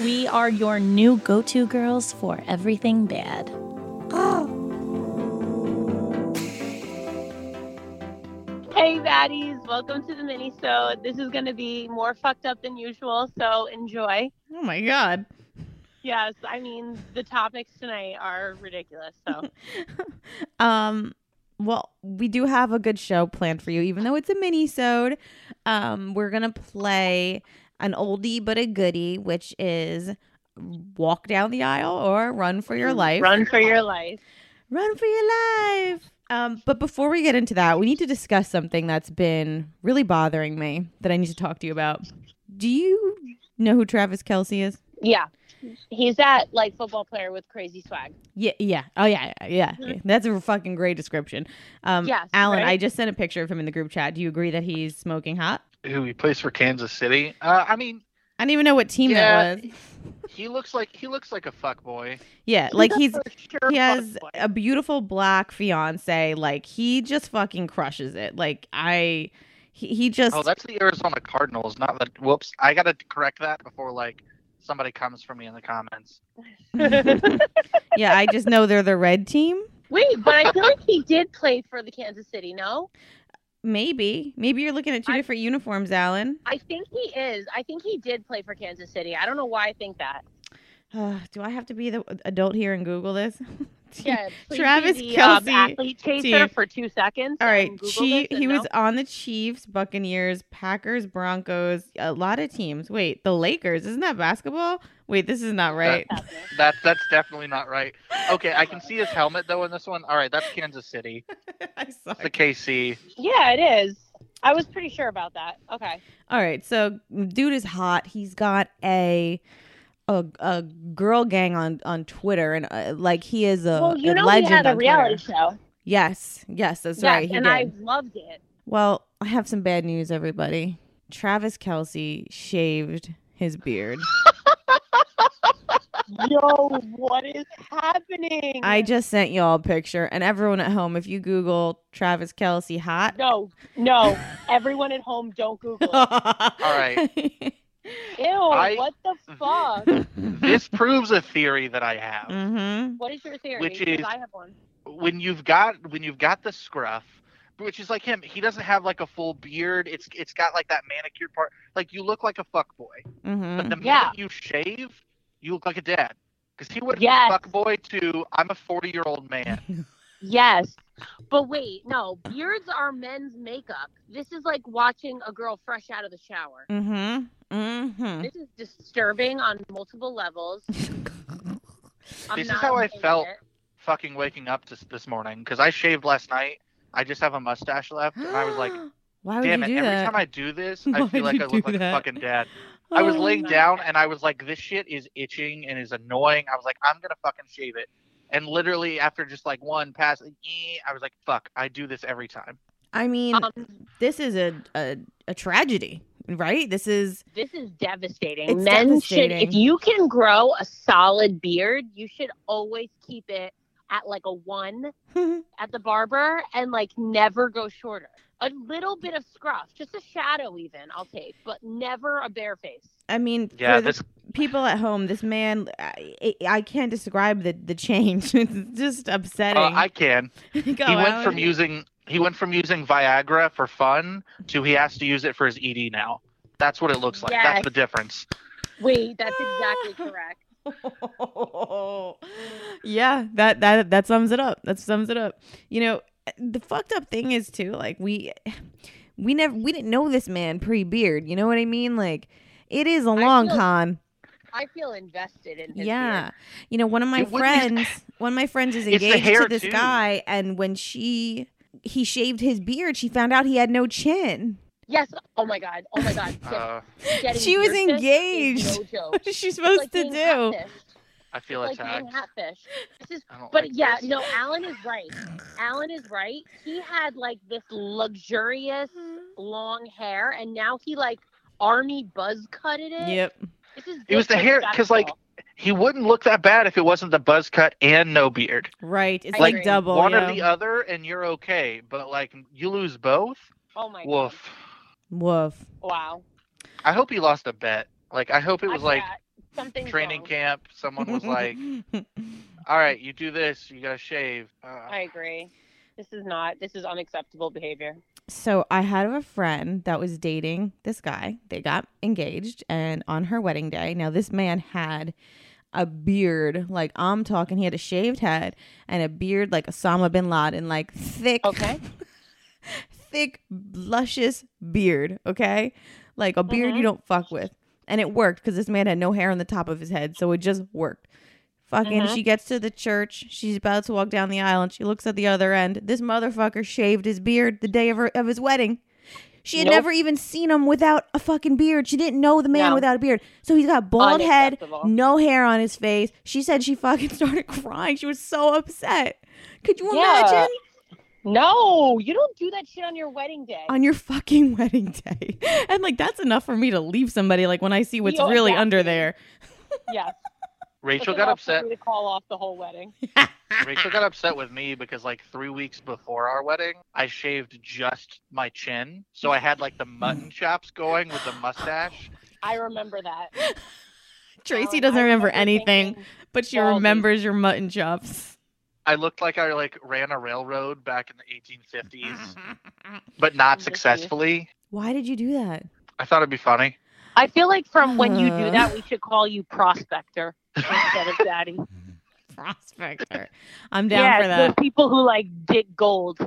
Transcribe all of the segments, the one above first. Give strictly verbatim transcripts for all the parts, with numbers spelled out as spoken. We are your new go-to girls for everything bad. Oh. Hey, baddies. Welcome to the mini-sode. This is going to be more fucked up than usual, so enjoy. Oh, my God. Yes, I mean, the topics tonight are ridiculous, so. um, well, we do have a good show planned for you, even though it's a mini-sode. Um, we're going to play an oldie but a goodie, which is walk down the aisle or run for your life. Run for your life. Run for your life. Um, but before we get into that, we need to discuss something that's been really bothering me that I need to talk to you about. Do you know who Travis Kelce is? Yeah. He's that, like, football player with crazy swag. Yeah. Yeah. Oh, yeah. Yeah. yeah. That's a fucking great description. Um, yes, Alan, right? I just sent a picture of him in the group chat. Do you agree that he's smoking hot? Who he plays for Kansas City? Uh, I mean, I don't even know what team yeah, that was. He looks like he looks like a fuckboy. Yeah, like he's sure he has boy. a beautiful black fiance. Like he just fucking crushes it. Like I, he, he just. Oh, that's the Arizona Cardinals, not the. Whoops, I gotta correct that before like somebody comes for me in the comments. Yeah, I just know they're the red team. Wait, but I feel like he did play for the Kansas City. No. Maybe. Maybe you're looking at two I, different uniforms, Alan. I think he is. I think he did play for Kansas City. I don't know why I think that. Uh, do I have to be the adult here and Google this? Yeah, Travis the, Kelce. Um, athlete chaser for two seconds. All right. Chief, he no? was on the Chiefs, Buccaneers, Packers, Broncos, a lot of teams. Wait, the Lakers. Isn't that basketball? Wait, this is not right. That's that, that's definitely not right. Okay, I can see his helmet, though, in this one. All right, that's Kansas City. I saw it's the K C. Yeah, it is. I was pretty sure about that. Okay. All right, so dude is hot. He's got a... A, a girl gang on, on Twitter, and uh, like he is a, well, you a know legend he had a reality Twitter. show. Yes, yes, that's yes, right. He and did. I loved it. Well, I have some bad news, everybody. Travis Kelce shaved his beard. Yo, what is happening? I just sent y'all a picture, and everyone at home, if you Google Travis Kelce hot, no, no, everyone at home, don't Google it. All right. Ew, I, what the fuck? This proves a theory that I have. Mm-hmm. What is your theory? Which is, I have one. When you've got when you've got the scruff, which is like him, he doesn't have like a full beard. It's it's got like that manicured part. Like you look like a fuckboy. Mm-hmm. But the minute yeah. you shave, you look like a dad. Because he went yes. from fuckboy to I'm a forty-year-old man. Yes. But wait, no, beards are men's makeup. This is like watching a girl fresh out of the shower. Mm-hmm. Mm-hmm. This is disturbing on multiple levels. This is how I felt it. fucking waking up to, this morning, because I shaved last night. I just have a mustache left, and I was like, Why damn would you it, do every that? time I do this, Why I feel like I look like that? a fucking dad. Oh, I was laying down, and I was like, this shit is itching and is annoying. I was like, I'm going to fucking shave it. And literally after just like one pass, I was like, fuck, I do this every time. I mean, um, this is a, a, a tragedy. Right? This is this is devastating. It's Men devastating. should, if you can grow a solid beard, you should always keep it at like a one at the barber and like never go shorter. A little bit of scruff, just a shadow even, I'll take, but never a bare face. I mean, yeah, for this... the people at home, this man, I, I can't describe the, the change. It's just upsetting. Uh, I can. go he out. went from using... He went from using Viagra for fun to he has to use it for his E D now. That's what it looks like. Yes. That's the difference. Wait, that's exactly correct. Yeah, that, that that sums it up. That sums it up. You know, the fucked up thing is too, like we we never we didn't know this man pre-beard. You know what I mean? Like it is a long I feel, con. I feel invested in his yeah. hair. You know, one of my it friends, one of my friends is engaged to this too. guy, and when she he shaved his beard, she found out he had no chin. Yes. Oh my God. Oh my God. Uh, she was engaged. No what is she supposed like to do? I feel like attacked. Catfish. This is, but like yeah, this. no, Alan is right. Alan is right. He had like this luxurious long hair, and now he like army buzz cutted it. Yep. This is it was the hair because like he wouldn't look that bad if it wasn't the buzz cut and no beard. Right. It's like, like double one yeah. or the other, and you're okay. But like you lose both. Oh my. Woof. God. Woof. Wow. I hope he lost a bet. Like I hope it was I like. Bet. Something training wrong. Camp. Someone was like, "All right, you do this. You gotta shave." Uh, I agree. This is not. This is unacceptable behavior. So I had a friend that was dating this guy. They got engaged, and on her wedding day, now this man had a beard like I'm talking. He had a shaved head and a beard like Osama bin Laden, like thick, okay, thick, luscious beard. Okay, like a beard mm-hmm. you don't fuck with. And it worked because this man had no hair on the top of his head. So it just worked. Fucking uh-huh. She gets to the church. She's about to walk down the aisle and she looks at the other end. This motherfucker shaved his beard the day of, her, of his wedding. She had nope. never even seen him without a fucking beard. She didn't know the man no. without a beard. So he's got bald head, no hair on his face. She said she fucking started crying. She was so upset. Could you yeah. imagine? No, you don't do that shit on your wedding day. On your fucking wedding day. And, like, that's enough for me to leave somebody, like, when I see what's Yo, really yeah. under there. Yes. Rachel got upset. To call off the whole wedding. Rachel got upset with me because, like, three weeks before our wedding, I shaved just my chin. So I had, like, the mutton chops going with the mustache. I remember that. Tracy um, doesn't remember, remember anything, thinking, but she well, remembers your mutton chops. I looked like I like ran a railroad back in the eighteen fifties, but not successfully. Why did you do that? I thought it'd be funny. I feel like from uh. when you do that, we should call you Prospector instead of Daddy. Prospector. I'm down yeah, for that. Yeah, the people who like dig gold.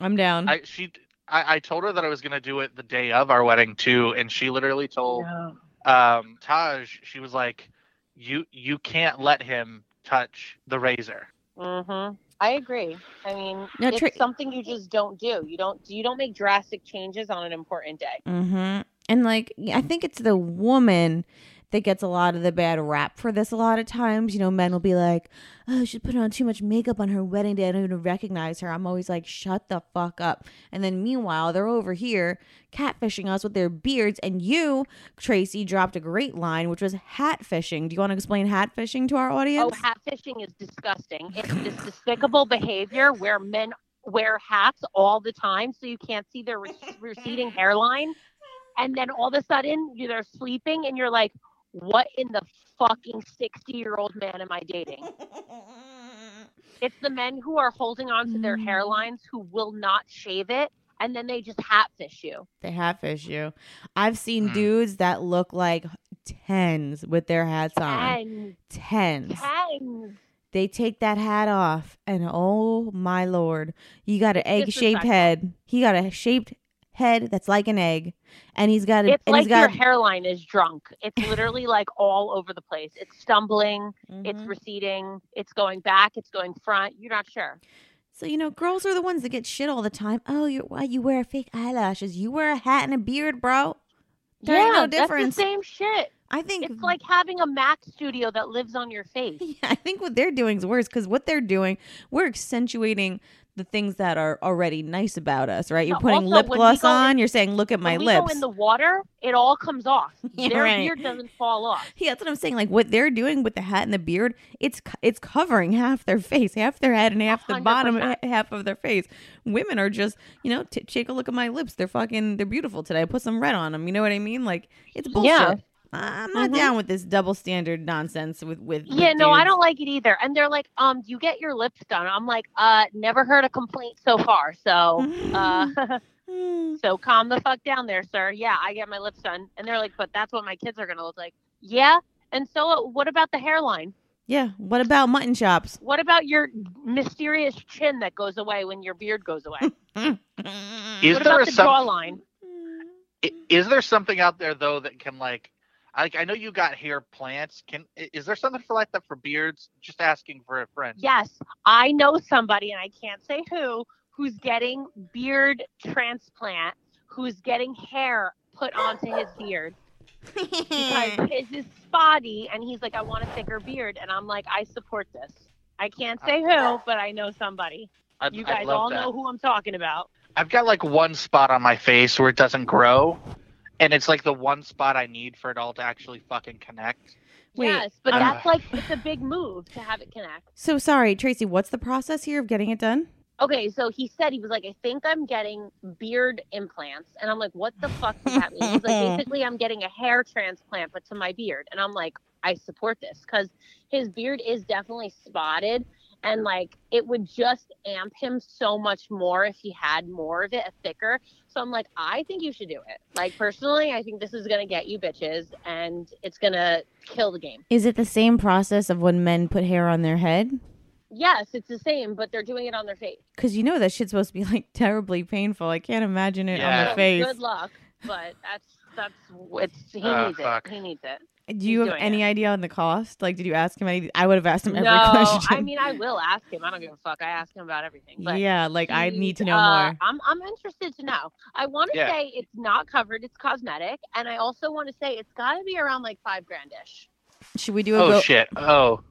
I'm down. I, she, I, I told her that I was going to do it the day of our wedding too, and she literally told no. um, Taj, she was like, "You, you can't let him touch the razor." Mm-hmm. I agree. I mean, no, it's tra- something you just don't do. You don't you don't make drastic changes on an important day. Mm-hmm. And like, I think it's the woman that gets a lot of the bad rap for this a lot of times. You know, men will be like, "Oh, she put on too much makeup on her wedding day. I don't even recognize her." I'm always like, shut the fuck up. And then meanwhile, they're over here catfishing us with their beards. And you, Tracy, dropped a great line, which was hat fishing. Do you want to explain hat fishing to our audience? Oh, hat fishing is disgusting. It's this despicable behavior where men wear hats all the time so you can't see their receding hairline. And then all of a sudden, they're sleeping and you're like, what in the fucking sixty-year-old man am I dating? It's the men who are holding on to their hairlines who will not shave it, and then they just hatfish you. They hatfish you. I've seen dudes that look like tens with their hats on. Tens. Tens. Tens. They take that hat off, and oh, my Lord. You got an egg-shaped head. He got a shaped head that's like an egg, and he's got a, it's like he's got your hairline is drunk. It's literally like all over the place. It's stumbling, mm-hmm. it's receding, it's going back, it's going front. You're not sure. So you know, girls are the ones that get shit all the time. Oh, you why you wear fake eyelashes? You wear a hat and a beard, bro. There yeah, ain't no difference. That's the same shit. I think it's like having a Mac studio that lives on your face. Yeah, I think what they're doing is worse because what they're doing, we're accentuating the things that are already nice about us, right? You're putting also, lip gloss on. In, you're saying, look at my lips. When we go in the water, it all comes off. Yeah, Their right. beard doesn't fall off. Yeah, that's what I'm saying. Like what they're doing with the hat and the beard, it's it's covering half their face, half their head and half one hundred percent the bottom half of their face. Women are just, you know, t- take a look at my lips. They're fucking, they're beautiful today. I put some red on them. You know what I mean? Like it's bullshit. Yeah. I'm not mm-hmm. down with this double standard nonsense with with yeah with no dudes. I don't like it either, and they're like um do you get your lips done? I'm like uh never heard a complaint so far, so uh so calm the fuck down there, sir. Yeah, I get my lips done, and they're like, but that's what my kids are gonna look like. Yeah, and so what about the hairline? Yeah, what about mutton chops? What about your mysterious chin that goes away when your beard goes away? Is what there about a the some- jawline? Is there something out there though that can like I, I know you got hair plants. Can is there something for like that for beards? Just asking for a friend. Yes, I know somebody, and I can't say who, who's getting beard transplant, who's getting hair put onto his beard because his is spotty, and he's like, I want a thicker beard, and I'm like, I support this. I can't say who, but I know somebody. I'd, you guys all that. know who I'm talking about. I've got like one spot on my face where it doesn't grow. And it's like the one spot I need for it all to actually fucking connect. Wait, yes, but uh, that's like, it's a big move to have it connect. So sorry, Tracy, what's the process here of getting it done? Okay, so he said, he was like, I think I'm getting beard implants. And I'm like, what the fuck does that mean? He's like, basically, I'm getting a hair transplant, but to my beard. And I'm like, I support this because his beard is definitely spotted. And, like, it would just amp him so much more if he had more of it, a thicker. So I'm like, I think you should do it. Like, personally, I think this is going to get you bitches, and it's going to kill the game. Is it the same process of when men put hair on their head? Yes, it's the same, but they're doing it on their face. Because you know that shit's supposed to be, like, terribly painful. I can't imagine it yeah. on their face. Good luck, but that's, that's, it's, he oh, needs fuck. it. He needs it. Do you He's have any it. idea on the cost? Like, did you ask him any? I would have asked him every no, question. I mean, I will ask him. I don't give a fuck. I ask him about everything. But yeah, like, I need to know uh, more. I'm I'm interested to know. I want to yeah. say it's not covered. It's cosmetic. And I also want to say it's got to be around, like, five grand-ish. Should we do a Oh, go- shit. Oh,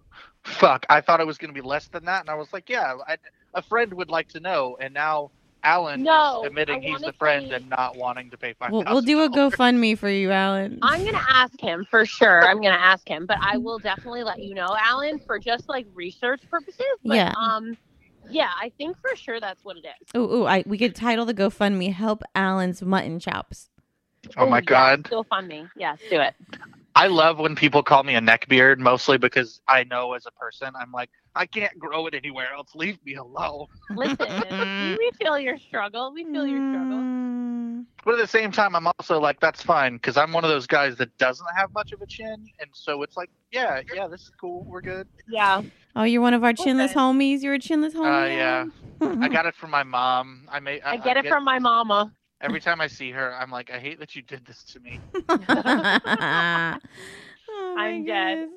fuck. I thought it was going to be less than that. And I was like, yeah, I, a friend would like to know. And now... Alan no, is admitting he's the friend say... and not wanting to pay five thousand dollars. We'll, we'll do a GoFundMe for you, Alan. I'm going to ask him for sure. I'm going to ask him, but I will definitely let you know, Alan, for just like research purposes. But, yeah. Um, yeah, I think for sure that's what it is. Ooh, ooh I, we could title the GoFundMe Help Alan's Mutton Chops. Oh, ooh, my yes, God. GoFundMe. Yes, do it. I love when people call me a neckbeard, mostly because I know as a person, I'm like, I can't grow it anywhere else. Leave me alone. Listen, we feel your struggle. We feel your struggle. But at the same time, I'm also like, that's fine, because I'm one of those guys that doesn't have much of a chin. And so it's like, yeah, yeah, this is cool. We're good. Yeah. Oh, you're one of our chinless okay. homies. You're a chinless homie. Uh, yeah. I got it from my mom. I, may, I, I get I it get... from my mama. Every time I see her, I'm like, I hate that you did this to me. oh I'm dead.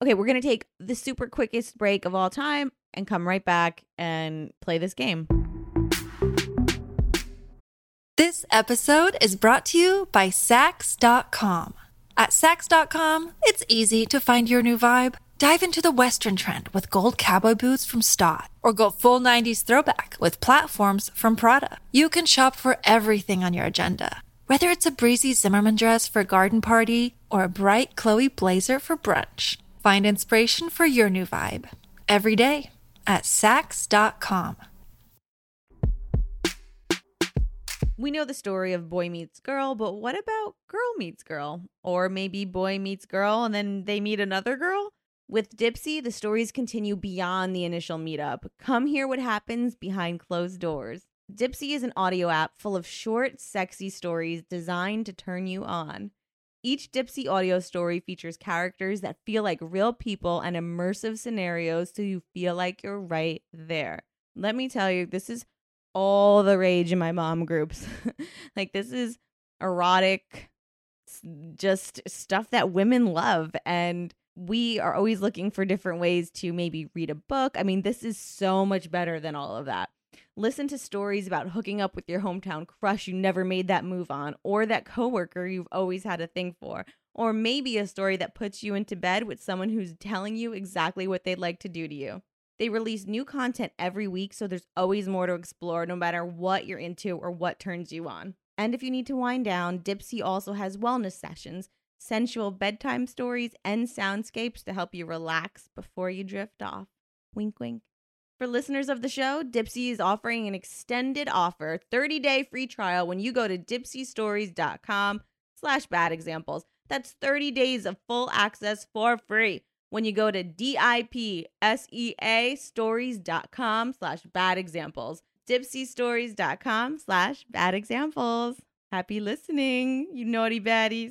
Okay, we're going to take the super quickest break of all time and come right back and play this game. This episode is brought to you by Saks dot com. At Saks dot com, it's easy to find your new vibe. Dive into the Western trend with gold cowboy boots from Staud, or go full nineties throwback with platforms from Prada. You can shop for everything on your agenda, whether it's a breezy Zimmermann dress for a garden party or a bright Chloe blazer for brunch. Find inspiration for your new vibe every day at Saks dot com. We know the story of boy meets girl, but what about girl meets girl? Or maybe boy meets girl and then they meet another girl? With Dipsea, the stories continue beyond the initial meetup. Come hear what happens behind closed doors. Dipsea is an audio app full of short, sexy stories designed to turn you on. Each Dipsea audio story features characters that feel like real people and immersive scenarios so you feel like you're right there. Let me tell you, this is all the rage in my mom groups. Like, this is erotic, just stuff that women love, and we are always looking for different ways to maybe read a book. I mean, this is so much better than all of that. Listen to stories about hooking up with your hometown crush you never made that move on, or that coworker you've always had a thing for, or maybe a story that puts you into bed with someone who's telling you exactly what they'd like to do to you. They release new content every week, so there's always more to explore no matter what you're into or what turns you on. And if you need to wind down, Dipsea also has wellness sessions, sensual bedtime stories, and soundscapes to help you relax before you drift off. Wink, wink. For listeners of the show, Dipsea is offering an extended offer, thirty-day free trial when you go to dipsea stories dot com slash bad examples. That's thirty days of full access for free when you go to D-I-P-S-E-A stories.com slash bad examples. dipsea stories dot com slash bad examples. Happy listening, you naughty baddies.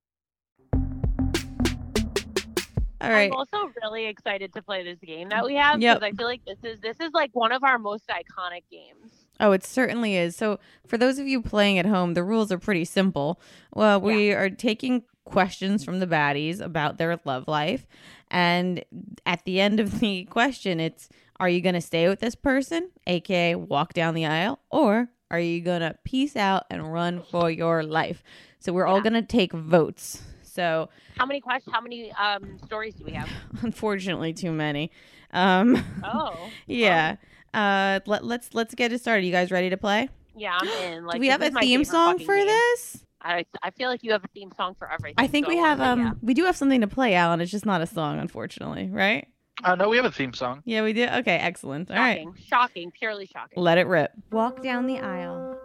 All right. I'm also really excited to play this game that we have, because yep. I feel like this is this is like one of our most iconic games. Oh, it certainly is. So for those of you playing at home, the rules are pretty simple. Well, we yeah. are taking questions from the baddies about their love life. And at the end of the question, it's, are you going to stay with this person, a k a walk down the aisle, or are you going to peace out and run for your life? So we're yeah. all going to take votes. So how many questions, how many um, stories do we have? Unfortunately, too many. Um, oh. yeah. Oh. Uh, let, let's let's get it started. You guys ready to play? Yeah, I'm in. Like, do we have a theme song for game. this? I, I feel like you have a theme song for everything. I think so we have um yeah. we do have something to play, Alan. It's just not a song, unfortunately, right? Uh, no, we have a theme song. Yeah, we do. Okay, excellent. Shocking. All right. Shocking. Purely shocking. Let it rip. Walk down the aisle.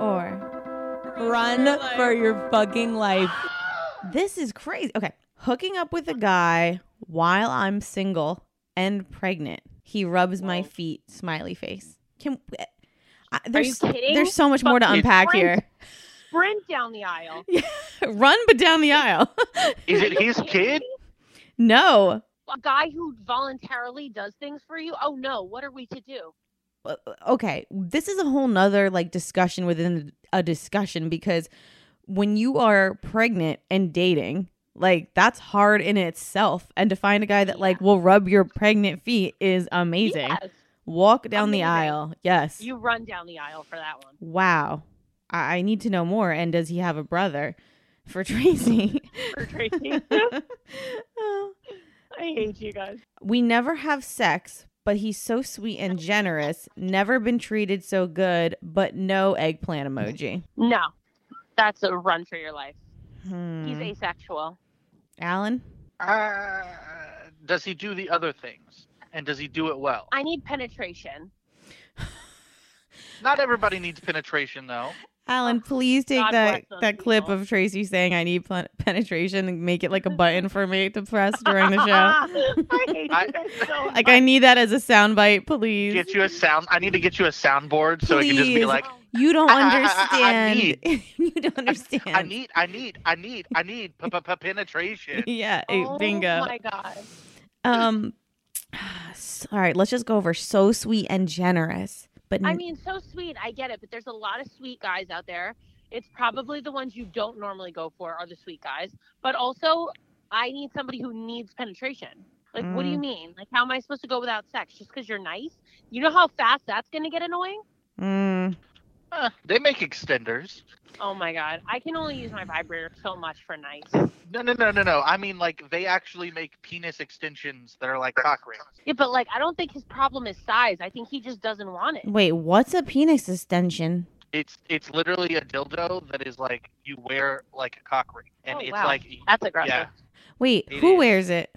Or run for your fucking life. This is crazy. Okay. Hooking up with a guy while I'm single and pregnant. He rubs my feet. Smiley face. Can uh, there's, Are you kidding? There's so much Fuck more to unpack sprint, here. Sprint down the aisle. Run, but down the aisle. Is it his kid? No. A guy who voluntarily does things for you? Oh, no. What are we to do? Okay, this is a whole nother like discussion within a discussion, because when you are pregnant and dating, like that's hard in itself, and to find a guy that yeah. like will rub your pregnant feet is amazing. Yes. Walk down amazing. the aisle. Yes. You run down the aisle for that one. Wow. I, I need to know more. And does he have a brother? For Tracy. For Tracy. Oh. I hate you guys. We never have sex, but he's so sweet and generous. Never been treated so good, but no eggplant emoji. No. That's a run for your life. Hmm. He's asexual. Alan? Uh, does he do the other things? And does he do it well? I need penetration. Not everybody needs penetration, though. Alan, please take God that, that clip of Tracy saying I need pl- penetration and make it like a button for me to press during the show. I hate I, it so much. Like, I need that as a soundbite, please. Get you a sound. I need to get you a soundboard so please. It can just be like, you don't I, understand. I, I, I, I need, you don't understand. I, I need, I need, I need, I need penetration. Yeah, oh, bingo. Oh my God. Um, all right, let's just go over so sweet and generous. But n- I mean, so sweet. I get it. But there's a lot of sweet guys out there. It's probably the ones you don't normally go for are the sweet guys. But also, I need somebody who needs penetration. Like, mm. what do you mean? Like, how am I supposed to go without sex? Just because you're nice? You know how fast that's going to get annoying? Mm. Huh, they make extenders. Oh, my God. I can only use my vibrator so much for nice. No, no, no, no, no. I mean, like, they actually make penis extensions that are like cock rings. Yeah, but, like, I don't think his problem is size. I think he just doesn't want it. Wait, what's a penis extension? It's it's literally a dildo that is, like, you wear, like, a cock ring. And oh, it's wow. like... That's aggressive. Yeah. Wait, it who is. wears it?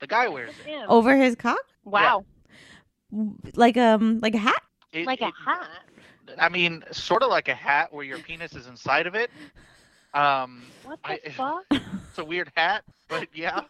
The guy wears it. Him. Over his cock? Wow. Yeah. Like, um, like a hat? It, like it, a hat? I mean, sort of like a hat where your penis is inside of it. Um, what the I, fuck? It's a weird hat, but yeah.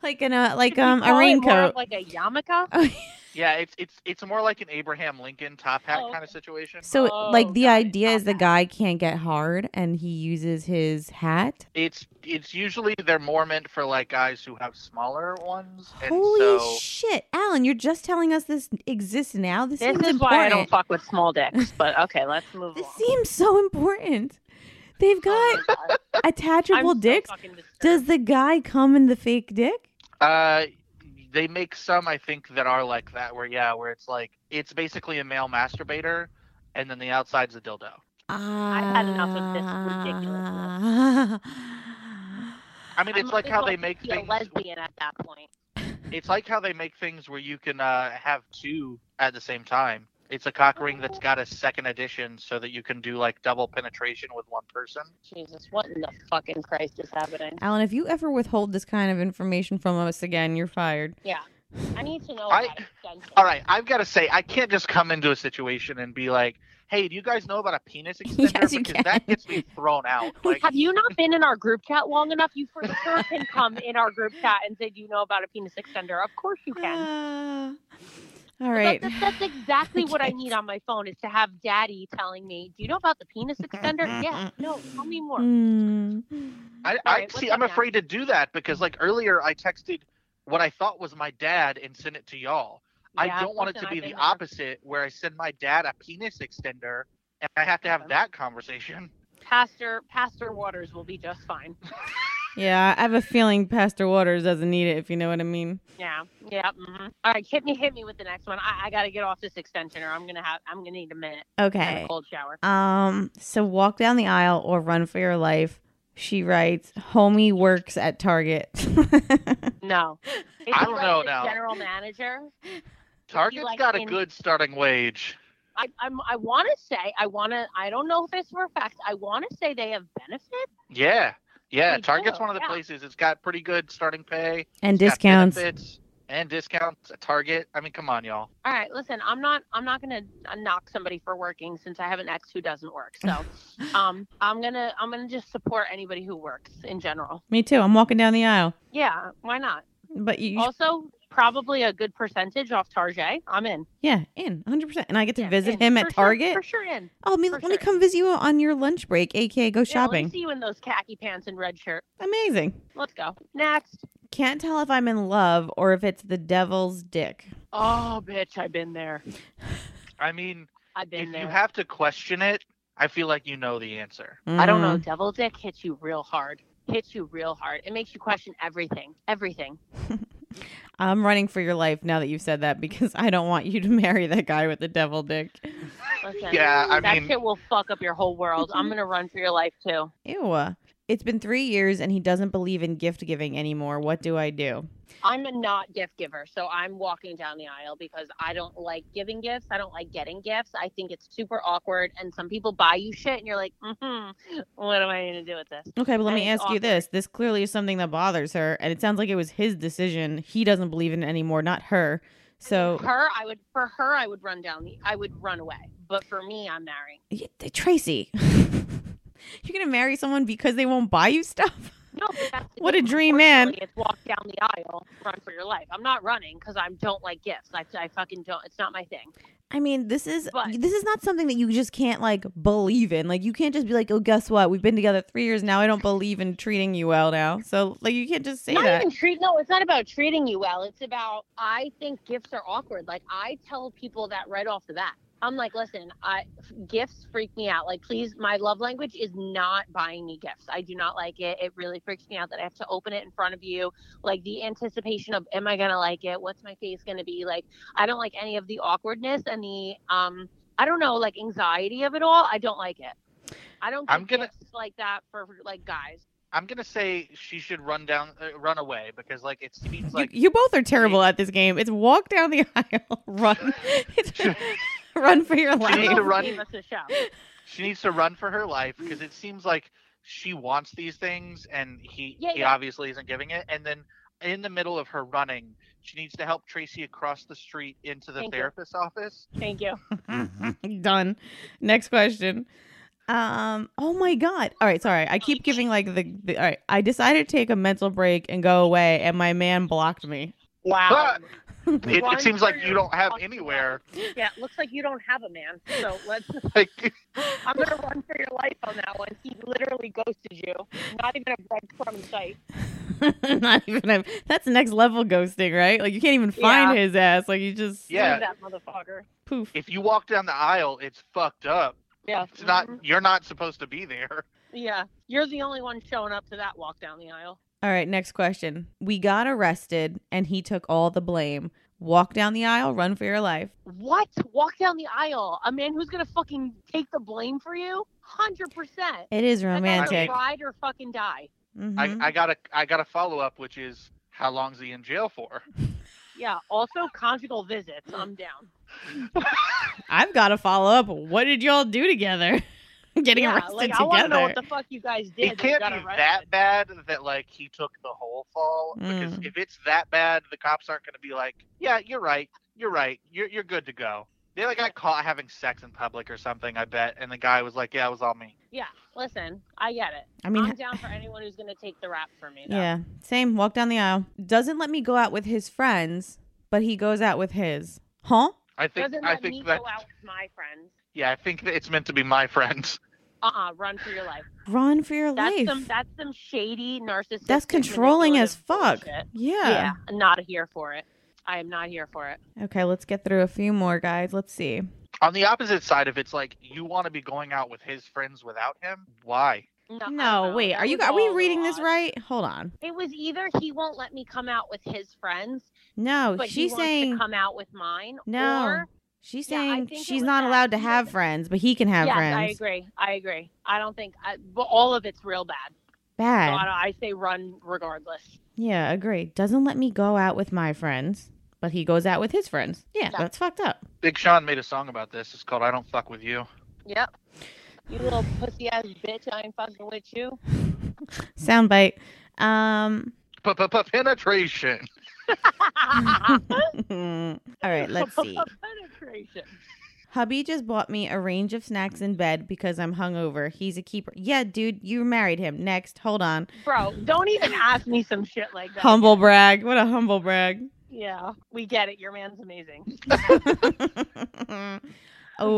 Like in a like um a raincoat, like a yarmulke. Oh, yeah. yeah, it's it's it's more like an Abraham Lincoln top hat oh, okay. kind of situation. So oh, like the God, idea is the hat. guy can't get hard, and he uses his hat. It's it's usually they're more meant for like guys who have smaller ones. And Holy so... shit, Alan! You're just telling us this exists now. This, this seems is important. Why I don't fuck with small dicks. But okay, let's move. This on. seems so important. They've got oh attachable I'm dicks. So Does the guy come in the fake dick? Uh, they make some, I think, that are like that, where, yeah, where it's like, it's basically a male masturbator, and then the outside's a dildo. Uh, I've had enough of this ridiculousness. I mean, it's I'm like how they make be things... a lesbian at that point. It's like how they make things where you can uh, have two at the same time. It's a cock ring that's got a second edition so that you can do, like, double penetration with one person. Jesus, what in the fucking Christ is happening? Alan, if you ever withhold this kind of information from us again, you're fired. Yeah. I need to know I, about extensions. All right, I've got to say, I can't just come into a situation and be like, hey, do you guys know about a penis extender? Yes, you because can. That gets me thrown out. Like, have you not been in our group chat long enough? You for sure can come in our group chat and say, do you know about a penis extender? Of course you can. Uh, all right. That, that, that's exactly what I need on my phone is to have daddy telling me, do you know about the penis extender? Yeah, no, tell me more. Mm. I, I right, see, I'm now? afraid to do that because like earlier I texted what I thought was my dad and sent it to y'all. Yeah, I don't want it to be the opposite where I send my dad a penis extender and I have to have that conversation. Pastor Pastor Waters will be just fine. Yeah, I have a feeling Pastor Waters doesn't need it, if you know what I mean. Yeah, yeah. Mm-hmm. All right, hit me, hit me with the next one. I, I gotta get off this extension, or I'm gonna have, I'm gonna need a minute. Okay. I have a cold shower. Um. So walk down the aisle or run for your life. She writes, homie works at Target. No. If I don't know now. General manager. Target's like got in, a good starting wage. I I'm, I want to say, I want to, I don't know if it's for a fact, I want to say they have benefits. Yeah. Yeah. They Target's do. one of the yeah. places. It's got pretty good starting pay. And it's discounts. And discounts at Target. I mean, come on, y'all. All right, listen. I'm not. I'm not gonna knock somebody for working since I have an ex who doesn't work. So, um, I'm gonna. I'm gonna just support anybody who works in general. Me too. I'm walking down the aisle. Yeah. Why not? But you also probably a good percentage off Target. I'm in. Yeah, in one hundred percent. And I get to yeah, visit in. him at for Target. Sure, for sure, in. Oh, let me for let sure. me come visit you on your lunch break, aka go shopping. Yeah, let me see you in those khaki pants and red shirt. Amazing. Let's go next. Can't tell if I'm in love or if it's the devil's dick. Oh, bitch, I've been there. I mean, I've been if there. You have to question it, I feel like you know the answer. Mm. I don't know. Devil dick hits you real hard. Hits you real hard. It makes you question everything. Everything. I'm running for your life now that you've said that because I don't want you to marry that guy with the devil dick. Listen, yeah, I that mean... shit will fuck up your whole world. I'm going to run for your life, too. Ew. It's been three years and he doesn't believe in gift giving anymore. What do I do? I'm a not gift giver, so I'm walking down the aisle because I don't like giving gifts. I don't like getting gifts. I think it's super awkward, and some people buy you shit, and you're like, mm-hmm, what am I going to do with this? Okay, but let and me ask awkward. you this. This clearly is something that bothers her, and it sounds like it was his decision. He doesn't believe in it anymore, not her. So her, I would for her, I would run down the, I would run away. But for me, I'm marrying Tracy. You're going to marry someone because they won't buy you stuff? No. That's what a dream, man. It's walk down the aisle, run for your life. I'm not running because I don't like gifts. I, I fucking don't. It's not my thing. I mean, this is but, this is not something that you just can't, like, believe in. Like, you can't just be like, oh, guess what? We've been together three years now. I don't believe in treating you well now. So, like, you can't just say not that. Even treat, no, it's not about treating you well. It's about I think gifts are awkward. Like, I tell people that right off the bat. I'm like, listen, I, gifts freak me out. Like, please, my love language is not buying me gifts. I do not like it. It really freaks me out that I have to open it in front of you. Like, the anticipation of, am I going to like it? What's my face going to be? Like, I don't like any of the awkwardness and the, um, I don't know, like, anxiety of it all. I don't like it. I don't get gonna... gifts like that for, like, guys. I'm going to say she should run down, uh, run away because, like, it seems like... You, you both are terrible at this game. It's walk down the aisle, run. Run for your life. She needs to run. She needs to run for her life because it seems like she wants these things and he, yeah, he yeah. obviously isn't giving it. And then in the middle of her running, she needs to help Tracy across the street into the Thank therapist's you. office. Thank you. Done. Next question. Um. Oh my God. All right. Sorry. I keep giving like the, the. All right. I decided to take a mental break and go away, and my man blocked me. Wow. It, it seems like you don't have anywhere. Yeah, it looks like you don't have a man. So let's. I'm gonna run for your life on that one. He literally ghosted you. Not even a breadcrumb sight. Not even a. That's next level ghosting, right? Like you can't even find yeah. his ass. Like you just. Yeah. That motherfucker. Poof. If you walk down the aisle, it's fucked up. Yeah. It's not. You're not supposed to be there. Yeah, you're the only one showing up to that walk down the aisle. All right, next question. We got arrested and he took all the blame. Walk down the aisle, run for your life. What? Walk down the aisle? A man who's going to fucking take the blame for you? one hundred percent. It is romantic. Ride or fucking die. Mm-hmm. I, I got a, I got a follow-up, which is how long is he in jail for? Yeah, also conjugal visits. I'm down. I've got a follow-up. What did y'all do together? getting yeah, arrested like, together. I want to know what the fuck you guys did. It can't be arrested. That bad that like he took the whole fall. Mm. Because if it's that bad, the cops aren't going to be like, yeah, you're right, you're right, you're you're good to go. They like got caught having sex in public or something, I bet. And the guy was like, yeah, it was all me. Yeah, listen, I get it. I mean, I'm down for anyone who's going to take the rap for me, though. Yeah, same. Walk down the aisle. Doesn't let me go out with his friends, but he goes out with his. Huh? I think, Doesn't I let think me that, go out with my friends. Yeah, I think that it's meant to be my friends. Uh-uh, run for your life. Run for your that's life. Some, that's some shady narcissistic. That's controlling as fuck. Bullshit. Yeah. Yeah, I'm not here for it. I am not here for it. Okay, let's get through a few more, guys. Let's see. On the opposite side, if it's like you want to be going out with his friends without him, why? No, no wait. Are you? Are we reading this right? Hold on. It was either he won't let me come out with his friends. No, but she's he wants saying to come out with mine. No, or, she's saying yeah, she's not that. allowed to have friends, but he can have yes, friends. I agree. I agree. I don't think I, all of it's real bad. Bad. So I, I say run regardless. Yeah, agree. Doesn't let me go out with my friends. But he goes out with his friends. Yeah, yeah, that's fucked up. Big Sean made a song about this. It's called I Don't Fuck With You. Yep. You little pussy-ass bitch, I ain't fucking with you. Soundbite. Um, Penetration. All right, let's see. Penetration. Hubby just bought me a range of snacks in bed because I'm hungover. He's a keeper. Yeah, dude, you married him. Next, hold on. Bro, don't even ask me some shit like that. Humble brag. What a humble brag. Yeah, we get it. Your man's amazing. Oh,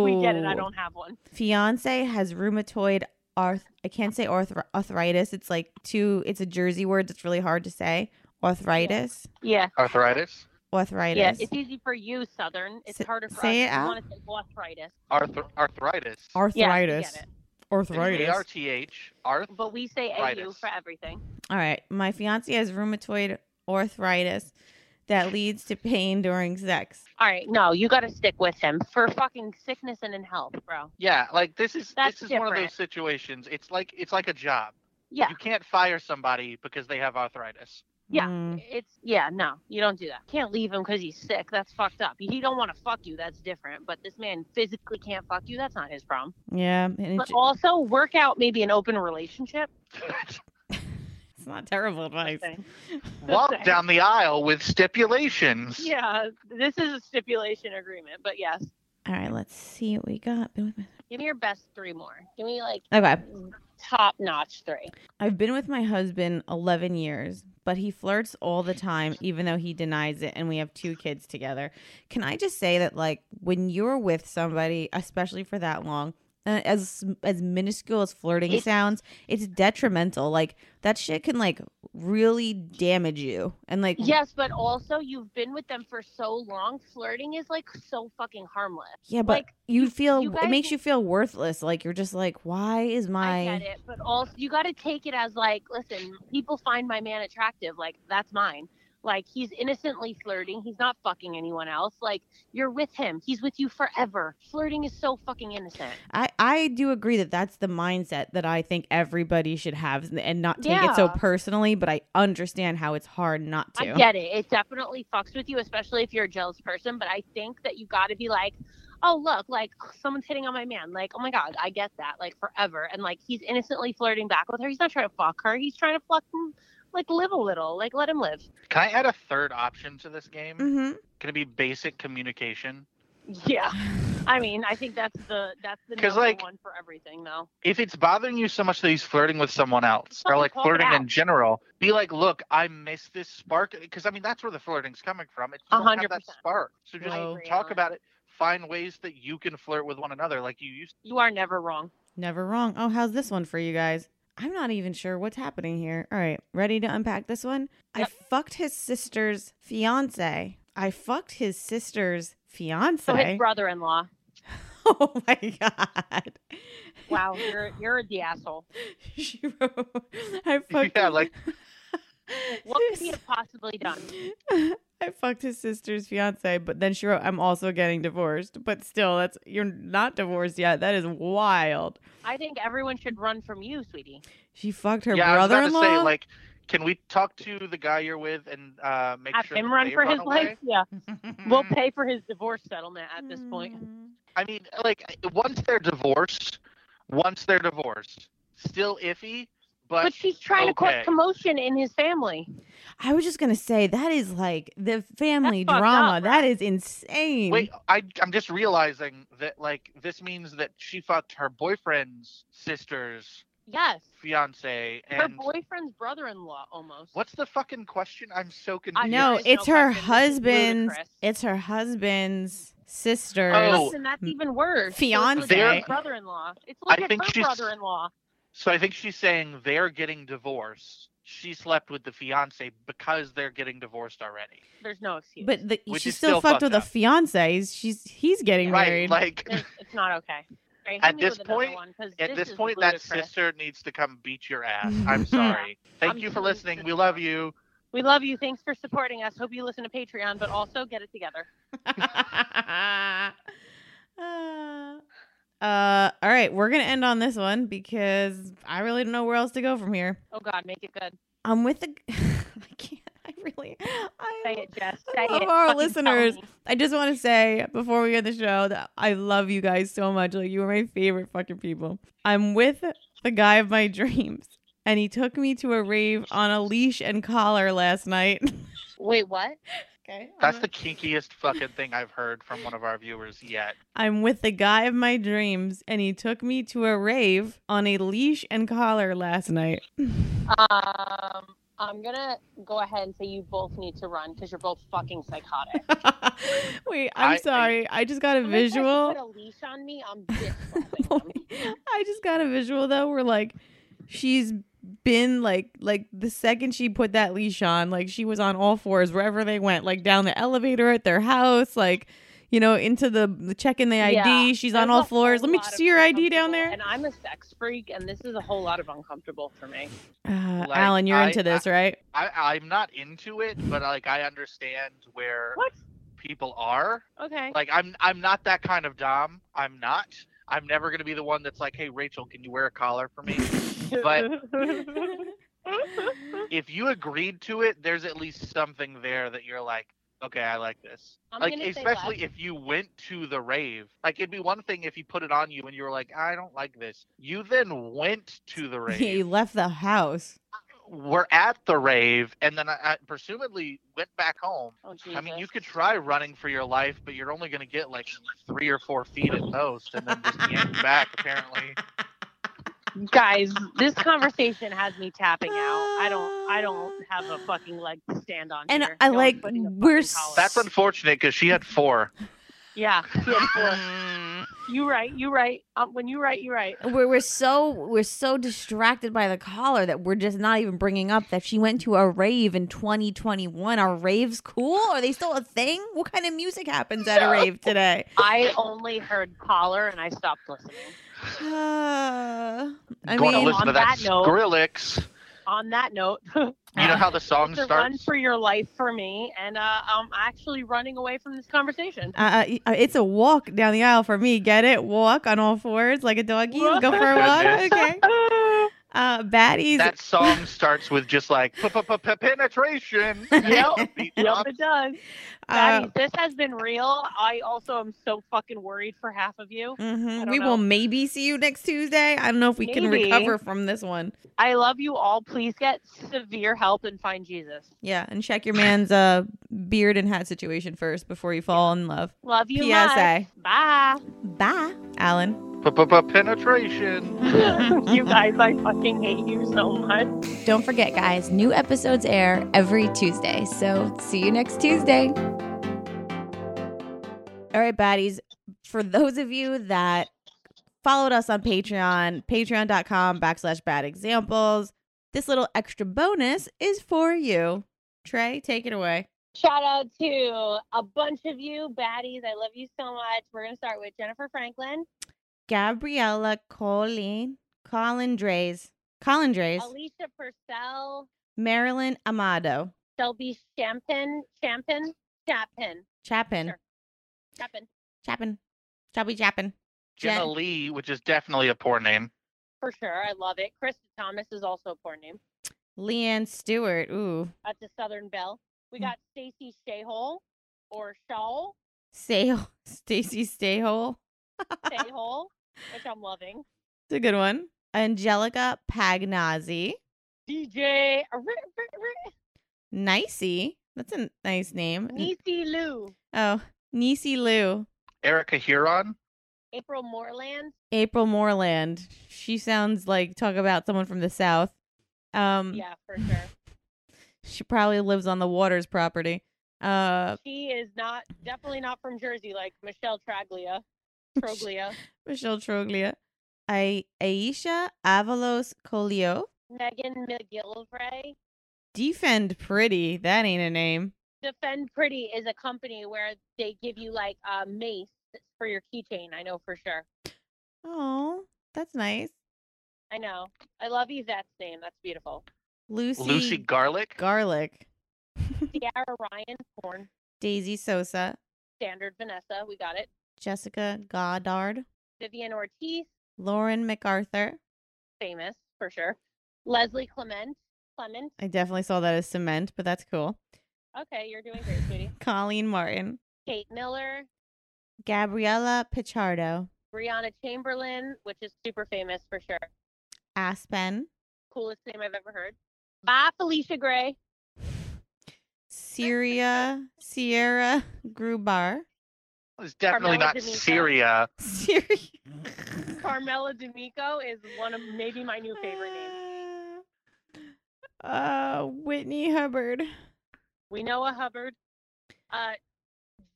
we get it. I don't have one. Fiance has rheumatoid arth. I can't say arth- arthritis. It's like two. It's a Jersey word. It's really hard to say. Arthritis. Yeah. yeah. Arthritis. Arthritis. Yeah, it's easy for you, Southern. It's S- harder for say us. It out. You want to say arthritis. Arth- arthritis. Arthritis. Yeah, Arthritis. A R T H. Arth- but we say A U for everything. All right. My fiance has rheumatoid arthritis that leads to pain during sex. All right, no, you got to stick with him for fucking sickness and in health, bro. Yeah, like this is That's this is different. One of those situations. It's like it's like a job. Yeah, you can't fire somebody because they have arthritis. Yeah, mm. it's yeah, no, you don't do that. Can't leave him because he's sick. That's fucked up. He don't want to fuck you. That's different. But this man physically can't fuck you. That's not his problem. Yeah, and but also work out maybe an open relationship. Not terrible advice. Walk down the aisle with stipulations. Yeah, this is a stipulation agreement, but yes. All right, let's see what we got. Give me your best three more. Give me like okay. top notch three. I've been with my husband eleven years, but he flirts all the time, even though he denies it, and we have two kids together. Can I just say that, like, when you're with somebody, especially for that long, As as minuscule as flirting it's, sounds, it's detrimental. Like, that shit can, like, really damage you. And, like... Yes, but also, you've been with them for so long. Flirting is, like, so fucking harmless. Yeah, but like, you feel... You guys, it makes you feel worthless. Like, you're just like, why is my... I get it, but also, you gotta take it as, like, listen, people find my man attractive. Like, that's mine. Like, he's innocently flirting. He's not fucking anyone else. Like, you're with him. He's with you forever. Flirting is so fucking innocent. I, I do agree that that's the mindset that I think everybody should have and not take yeah. it so personally. But I understand how it's hard not to. I get it. It definitely fucks with you, especially if you're a jealous person. But I think that you got to be like, oh, look, like, someone's hitting on my man. Like, oh, my God, I get that. Like, forever. And, like, he's innocently flirting back with her. He's not trying to fuck her. He's trying to fuck him. Like, live a little. Like, let him live. Can I add a third option to this game? Mm-hmm. Can it be basic communication? Yeah. I mean, I think that's the that's the number like, one for everything, though. If it's bothering you so much that he's flirting with someone else, or, like, flirting in general, be like, look, I miss this spark. Because, I mean, that's where the flirting's coming from. It's one hundred percent. Have that spark. So just talk about it. Find ways that you can flirt with one another like you used to. You are never wrong. Never wrong. Oh, how's this one for you guys? I'm not even sure what's happening here. All right, ready to unpack this one? Yep. I fucked his sister's fiance. I fucked his sister's fiance. So his brother-in-law. Oh my God! Wow, you're you're the asshole. She wrote, I fucked. Yeah, like what could he have possibly done? I fucked his sister's fiance, but then she wrote, I'm also getting divorced. But still, that's you're not divorced yet. That is wild. I think everyone should run from you, sweetie. She fucked her yeah, brother-in-law? I was about to say, like, can we talk to the guy you're with and uh, make Have sure him run for run his away? Life? Yeah. We'll pay for his divorce settlement at this point. I mean, like, once they're divorced, once they're divorced. Still iffy, but But she's trying okay. to cause commotion in his family. I was just going to say, that is like the family That's drama. Up, right? That is insane. Wait, I, I'm just realizing that, like, this means that she fucked her boyfriend's sister's Yes. fiance and her boyfriend's brother-in-law almost. What's the fucking question? I'm so confused. No, it's no her husband's. It's her husband's sister. Oh, listen, that's even worse. Fiance, their brother-in-law. It's like I think her brother-in-law. So I think she's saying they're getting divorced. She slept with the fiance because they're getting divorced already. There's no excuse. But the, she still, still fucked with up. a fiance. She's he's getting right, married. Like it's, it's not okay. Right, at this point, one, at this, this point, ludicrous. That sister needs to come beat your ass. I'm sorry. Thank I'm you for listening. We love you. We love you. Thanks for supporting us. Hope you listen to Patreon, but also get it together. uh, uh, all right. We're going to end on this one because I really don't know where else to go from here. Oh, God. Make it good. I'm with the... I can't. I really... I, say it, Jess. Say I love it. Our Fucking listeners. I just want to say before we end the show that I love you guys so much. Like, you are my favorite fucking people. I'm with the guy of my dreams, and he took me to a rave on a leash and collar last night. Wait, what? Okay. That's the kinkiest fucking thing I've heard from one of our viewers yet. I'm with the guy of my dreams, and he took me to a rave on a leash and collar last night. Um... I'm going to go ahead and say you both need to run because you're both fucking psychotic. Wait, I'm I, sorry. I, I just got a visual. Put a leash on me. I'm I just got a visual, though, where, like, she's been, like, like the second she put that leash on, like, she was on all fours wherever they went, like, down the elevator at their house, like, you know, into the, the checking the I D. Yeah, she's on all floors. Let me see your I D down there. And I'm a sex freak, and this is a whole lot of uncomfortable for me. Uh, like, Alan, you're I, into this, I, right? I, I'm not into it, but like I understand where what? people are. Okay. Like I'm, I'm not that kind of dom. I'm not. I'm never gonna be the one that's like, hey, Rachel, can you wear a collar for me? But if you agreed to it, there's at least something there that you're like, okay, I like this. I'm like, especially if you went to the rave. Like, it'd be one thing if you put it on you and you were like, I don't like this. You then went to the rave. Yeah, you left the house. We're at the rave, and then I, I presumably went back home. Oh, I mean, you could try running for your life, but you're only going to get, like, three or four feet at most, and then just yank back, apparently. Guys, this conversation has me tapping out. I don't I don't have a fucking leg to stand on. And here. I no like, we're... S- That's unfortunate because she had four. Yeah, she had four. you right, you right. Um, when you right, you right. We're, we're, so, we're so distracted by the collar that we're just not even bringing up that she went to a rave in twenty twenty-one. Are raves cool? Are they still a thing? What kind of music happens at a rave today? I only heard collar and I stopped listening. Uh, I Going mean, to listen to that, that Skrillex. Note, on that note, you know how the song starts. Run for your life for me, and uh, I'm actually running away from this conversation. Uh, it's a walk down the aisle for me. Get it? Walk on all fours like a doggy. Go for a walk. Okay. Uh, baddies. That song starts with just like penetration. Yep, yep, it does. Baddies, uh, this has been real. I also am so fucking worried for half of you. Mm-hmm. We know. will maybe see you next Tuesday. I don't know if we maybe. can recover from this one. I love you all. Please get severe help and find Jesus. Yeah, and check your man's uh beard and hat situation first before you fall in love. Love you, P S A. Much. Bye. Bye, Alan. Penetration. You guys, I fucking hate you so much. Don't forget, guys, new episodes air every Tuesday. So see you next Tuesday. All right, baddies. For those of you that followed us on Patreon, patreon.com backslash bad examples, this little extra bonus is for you. Trey, take it away. Shout out to a bunch of you baddies. I love you so much. We're going to start with Jennifer Franklin. Gabriella Colleen, Colin Drays, Colin Drays, Alicia Purcell, Marilyn Amado, Shelby Champin, Champin, Chapin, Chapin, sure. Chapin, Chapin, Shelby Chapin, Jenna Jen- Lee, which is definitely a poor name. For sure, I love it. Krista Thomas is also a poor name. Leanne Stewart, ooh, that's a Southern belle. We got Stacy Stayhole or Shawl. Say Stacy Stayhole. Stayhole. Which I'm loving. It's a good one. Angelica Pagnazzi. D J. Nicey. That's a nice name. Nicey Lou. Oh, Nicey Lou. Erica Huron. April Moreland. April Moreland. She sounds like, talk about someone from the South. Um, yeah, for sure. She probably lives on the Waters property. Uh, she is not, definitely not from Jersey, like Michelle Traglia. Troglia. Michelle Troglia. I, Aisha Avalos Colio. Megan McGillivray. Defend Pretty. That ain't a name. Defend Pretty is a company where they give you like a mace for your keychain. I know for sure. Oh, that's nice. I know. I love Yvette's name. That's beautiful. Lucy. Lucy Garlic. Garlic. Ciara Ryan Corn. Daisy Sosa. Standard Vanessa. We got it. Jessica Goddard. Vivian Ortiz. Lauren MacArthur. Famous, for sure. Leslie Clement. Clement. I definitely saw that as cement, but that's cool. Okay, you're doing great, sweetie. Colleen Martin. Kate Miller. Gabriella Pichardo. Brianna Chamberlain, which is super famous for sure. Aspen. Coolest name I've ever heard. Bye, Felicia Gray. Syria. Sierra Grubar. It's definitely Carmela not D'Amico. Syria. Syria. Carmela D'Amico is one of maybe my new favorite names. Uh, Whitney Hubbard. We know a Hubbard. Uh,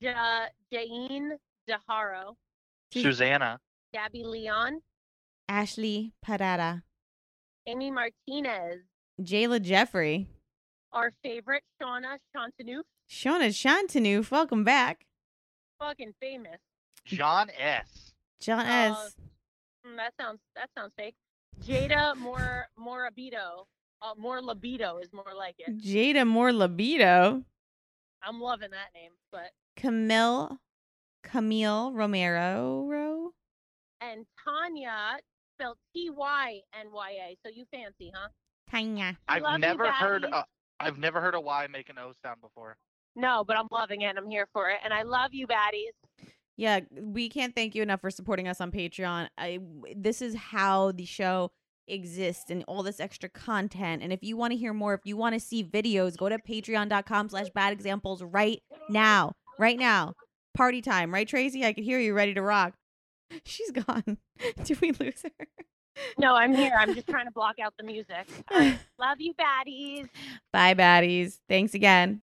ja- Jane DeHaro. Susanna. Gabby Leon. Ashley Parada. Amy Martinez. Jayla Jeffrey. Our favorite, Shauna Chantaneuf. Shauna Chantaneuf, welcome back. Fucking famous. John S. John uh, S. That sounds that sounds fake. Jada More Morabito. Uh, more libido is more like it. Jada More Libido. I'm loving that name, but Camille Camille Romero. And Tanya spelled T Y N Y A. So you fancy, huh? Tanya. I've Love never you, heard a, I've never heard a Y make an O sound before. No, but I'm loving it and I'm here for it. And I love you, baddies. Yeah, we can't thank you enough for supporting us on Patreon. I, this is how the show exists and all this extra content. And if you want to hear more, if you want to see videos, go to patreon.com slash bad examples right now. Right now. Party time. Right, Tracy? I can hear you ready to rock. She's gone. Did we lose her? No, I'm here. I'm just trying to block out the music. Right. Love you, baddies. Bye, baddies. Thanks again.